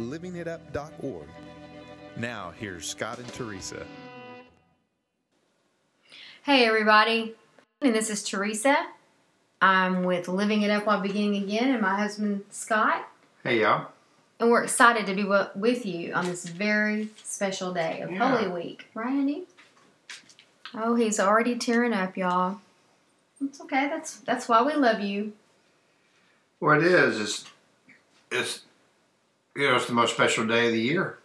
livingitup.org. Now here's Scott and Teresa. Hey everybody, and this is Teresa. I'm with Living It Up While Beginning Again and my husband Scott. Hey y'all. And we're excited to be with you on this very special day of Holy Week. Right, Andy? Oh, he's already tearing up, y'all. It's okay. That's why we love you. Well, it is. It's it's the most special day of the year,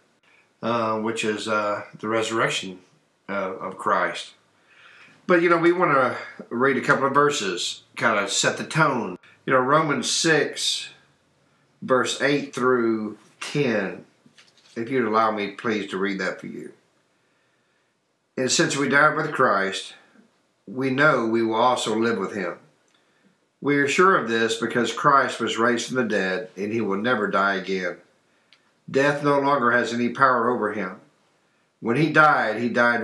which is the resurrection of Christ. But, we want to read a couple of verses, kind of set the tone. Romans 6, verse 8 through 10. If you'd allow me, please, to read that for you. And since we died with Christ, we know we will also live with him. We are sure of this because Christ was raised from the dead, and he will never die again. Death no longer has any power over him. When he died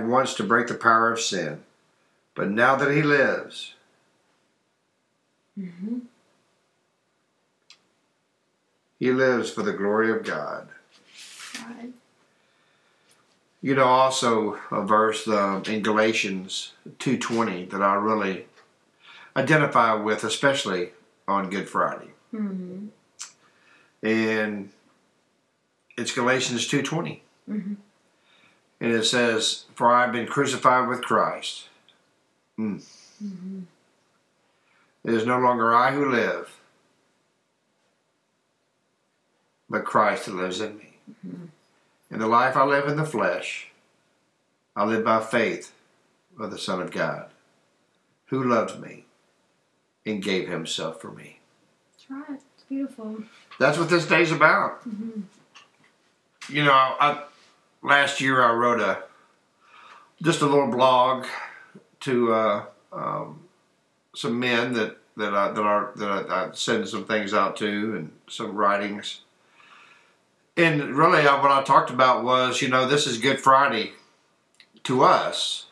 once to break the power of sin. But now that he lives, he lives for the glory of God. Right. Also a verse in Galatians 2:20 that I really identify with, especially on Good Friday. Mm-hmm. And it's Galatians 2:20. Mm-hmm. And it says, "For I have been crucified with Christ. Mm-hmm. It is no longer I who live, but Christ who lives in me. Mm-hmm. And the life I live in the flesh, I live by faith of the Son of God, who loved me and gave himself for me." That's right. It's beautiful. That's what this day's about. Mm-hmm. Last year I wrote just a little blog to some men that I send some things out to and some writings. And really what I talked about was, this is Good Friday to us.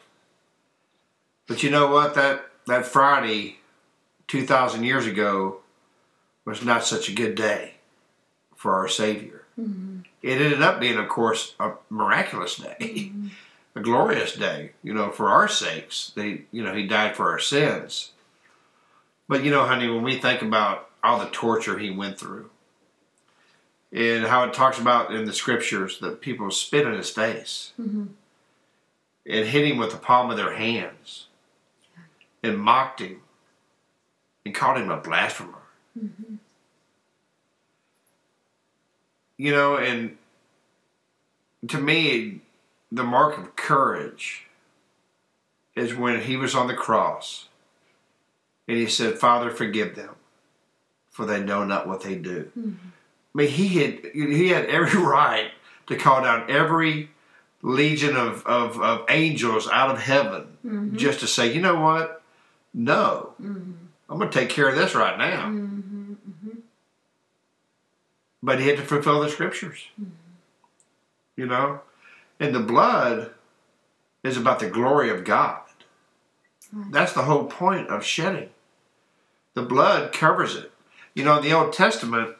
But you know what? That Friday 2,000 years ago was not such a good day for our Savior. Mm-hmm. It ended up being, of course, a miraculous day. Mm-hmm. A glorious day, for our sakes. He died for our sins. But, honey, when we think about all the torture he went through and how it talks about in the scriptures that people spit in his face, mm-hmm. and hit him with the palm of their hands and mocked him and called him a blasphemer. Mm-hmm. And to me, the mark of courage is when he was on the cross and he said, "Father, forgive them, for they know not what they do." Mm-hmm. I mean, he had every right to call down every legion of angels out of heaven, mm-hmm. just to say, what? No, mm-hmm. I'm going to take care of this right now. Mm-hmm. Mm-hmm. But he had to fulfill the scriptures, mm-hmm. And the blood is about the glory of God. That's the whole point of shedding. The blood covers it. In the Old Testament,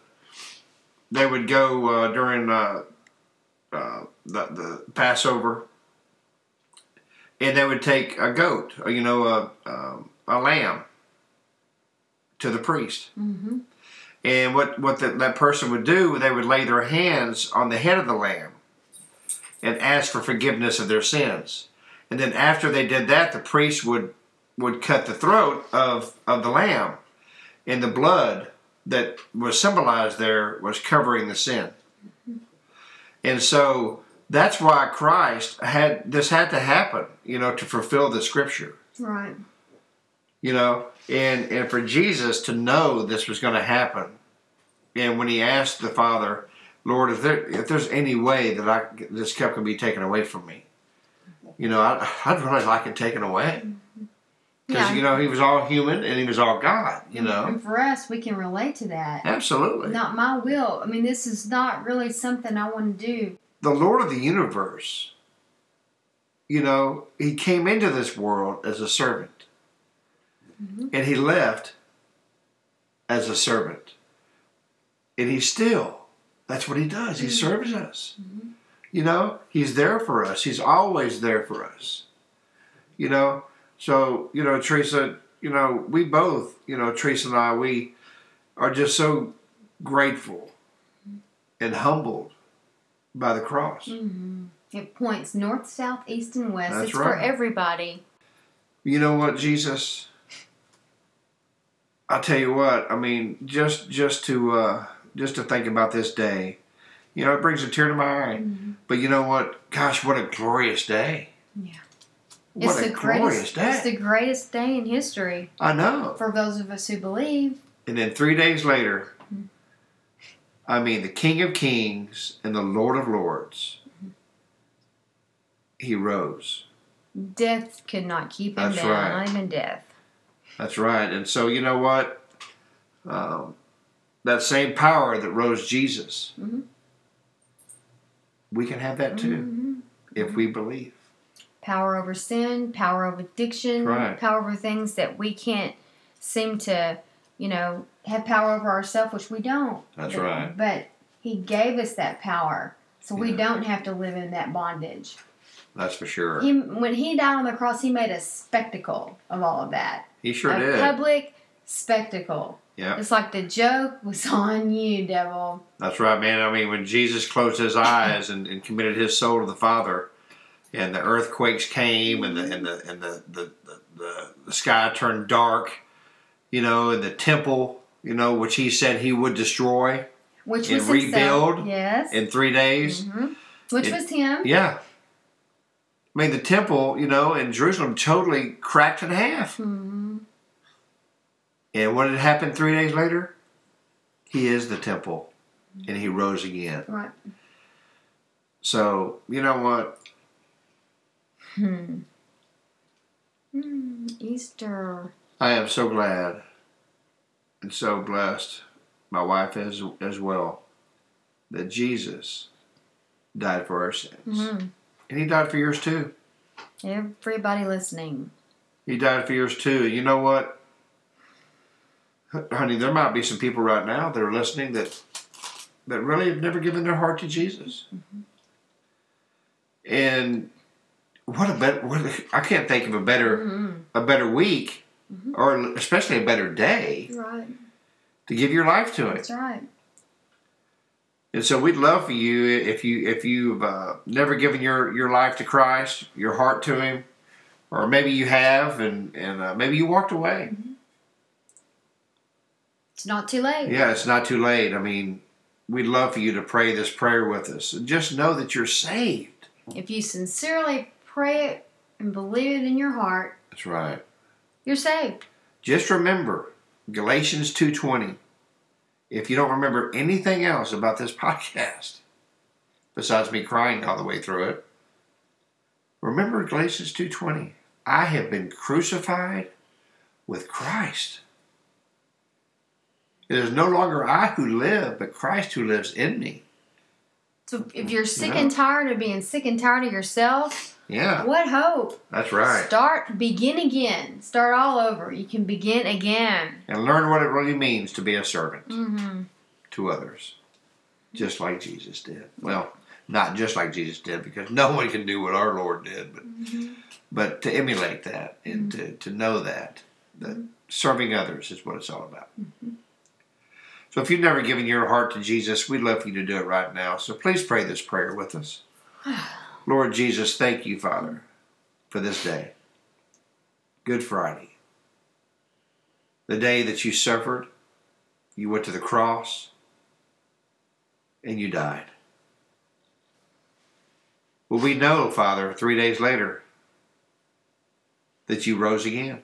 they would go during the Passover, and they would take a goat, a lamb, to the priest. Mm-hmm. And what that person would do, they would lay their hands on the head of the lamb and ask for forgiveness of their sins. And then after they did that, the priest would cut the throat of the lamb. And the blood that was symbolized there was covering the sin. And so that's why Christ had to happen, to fulfill the scripture. Right. And for Jesus to know this was going to happen. And when he asked the Father, Lord, if there's any way that this cup can be taken away from me, you know, I'd really like it taken away. Because, you know, he was all human and he was all God, you know. And for us, we can relate to that. Absolutely. Not my will. I mean, this is not really something I want to do. The Lord of the universe, you know, he came into this world as a servant. Mm-hmm. And he left as a servant. And he's still. That's what he does. He serves us. Mm-hmm. You know, he's there for us. He's always there for us. You know. So, you know, Teresa, you know, we both, you know, Teresa and I, we are just so grateful and humbled by the cross. Mm-hmm. It points north, south, east, and west. That's right. It's for everybody. You know what, Jesus? I tell you what, I mean, just to think about this day, you know, it brings a tear to my eye. Mm-hmm. But you know what? Gosh, what a glorious day. Yeah. What a glorious day. It's the greatest day in history. I know. For those of us who believe. And then 3 days later, I mean, the King of Kings and the Lord of Lords, he rose. Death could not keep him down. Right. I'm in death. That's right. And so, you know what? That same power that rose Jesus, we can have that too, if we believe. Power over sin, power over addiction, right. Power over things that we can't seem to, you know, have power over ourselves, which we don't. That's right. But he gave us that power, so we don't have to live in that bondage. That's for sure. When he died on the cross, he made a spectacle of all of that. He sure did. A public spectacle. Yeah. It's like the joke was on you, devil. That's right, man. I mean, when Jesus closed his eyes and committed his soul to the Father, and the earthquakes came, and the sky turned dark, you know, and the temple, you know, which he said he would destroy, which and was rebuild, yes, in 3 days, which was him. Yeah, I mean the temple, you know, in Jerusalem totally cracked in half. Mm-hmm. And what had happened 3 days later? He is the temple, and he rose again. Right. So you know what. Easter. I am so glad and so blessed, my wife is as well, that Jesus died for our sins. Mm-hmm. And he died for yours too. Everybody listening. He died for yours too. You know what? Honey, there might be some people right now that are listening that really have never given their heart to Jesus. Mm-hmm. And I can't think of a better week, or especially a better day, right, to give your life to it. That's right. And so we'd love for you, if you've never given your life to Christ, your heart to Him, or maybe you have, and maybe you walked away. Mm-hmm. It's not too late. Yeah, it's not too late. I mean, we'd love for you to pray this prayer with us, and just know that you're saved. If you sincerely pray it and believe it in your heart. That's right. You're saved. Just remember Galatians 2:20. If you don't remember anything else about this podcast, besides me crying all the way through it, remember Galatians 2:20. I have been crucified with Christ. It is no longer I who live, but Christ who lives in me. So if you're sick and tired of being sick and tired of yourself, what hope? That's right. Begin again. Start all over. You can begin again. And learn what it really means to be a servant to others, just like Jesus did. Well, not just like Jesus did, because no one can do what our Lord did, but to emulate that and to know that serving others is what it's all about. Mm-hmm. So if you've never given your heart to Jesus, we'd love for you to do it right now. So please pray this prayer with us. Lord Jesus, thank you, Father, for this day. Good Friday. The day that you suffered, you went to the cross, and you died. Well, we know, Father, 3 days later, that you rose again.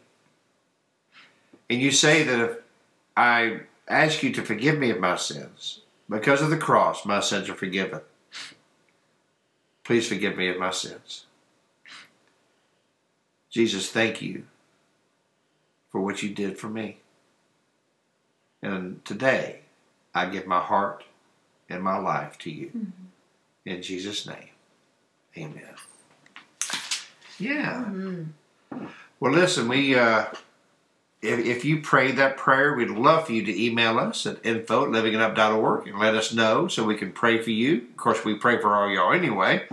And you say that if I ask you to forgive me of my sins, Because of the cross, my sins are forgiven. Please forgive me of my sins. Jesus, thank you for what you did for me. And today, I give my heart and my life to you. Mm-hmm. In Jesus' name, amen. Yeah. Mm-hmm. Well, listen, we... If you prayed that prayer, we'd love for you to email us at info@livingitup.org and let us know so we can pray for you. Of course, we pray for all y'all anyway.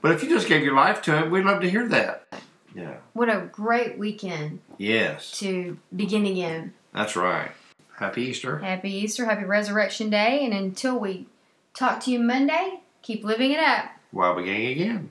But if you just gave your life to Him, we'd love to hear that. Yeah. What a great weekend. Yes. To begin again. That's right. Happy Easter. Happy Easter. Happy Resurrection Day. And until we talk to you Monday, keep living it up. While beginning again.